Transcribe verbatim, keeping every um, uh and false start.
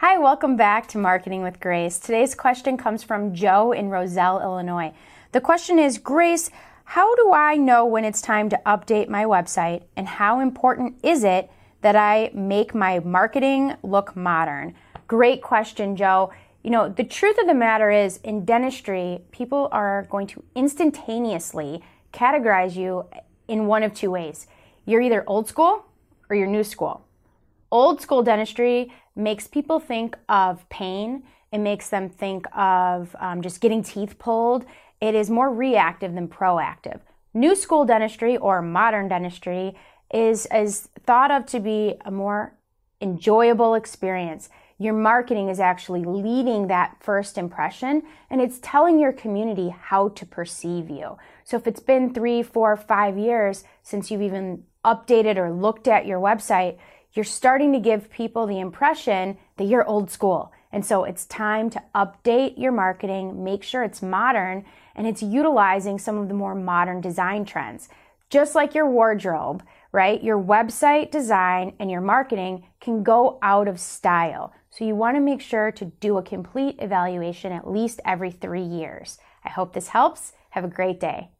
Hi, welcome back to Marketing with Grace. Today's question comes from Joe in Roselle, Illinois. The question is, Grace, how do I know when it's time to update my website, and how important is it that I make my marketing look modern? Great question, Joe. You know, the truth of the matter is, in dentistry, people are going to instantaneously categorize you in one of two ways. You're either old school or you're new school. Old school dentistry makes people think of pain. It makes them think of um, just getting teeth pulled. It is more reactive than proactive. New school dentistry or modern dentistry is, is thought of to be a more enjoyable experience. Your marketing is actually leading that first impression, and it's telling your community how to perceive you. So if it's been three, four, five years since you've even updated or looked at your website, you're starting to give people the impression that you're old school. And so it's time to update your marketing, make sure it's modern, and it's utilizing some of the more modern design trends. Just like your wardrobe, right? Your website design and your marketing can go out of style. So you want to make sure to do a complete evaluation at least every three years. I hope this helps. Have a great day.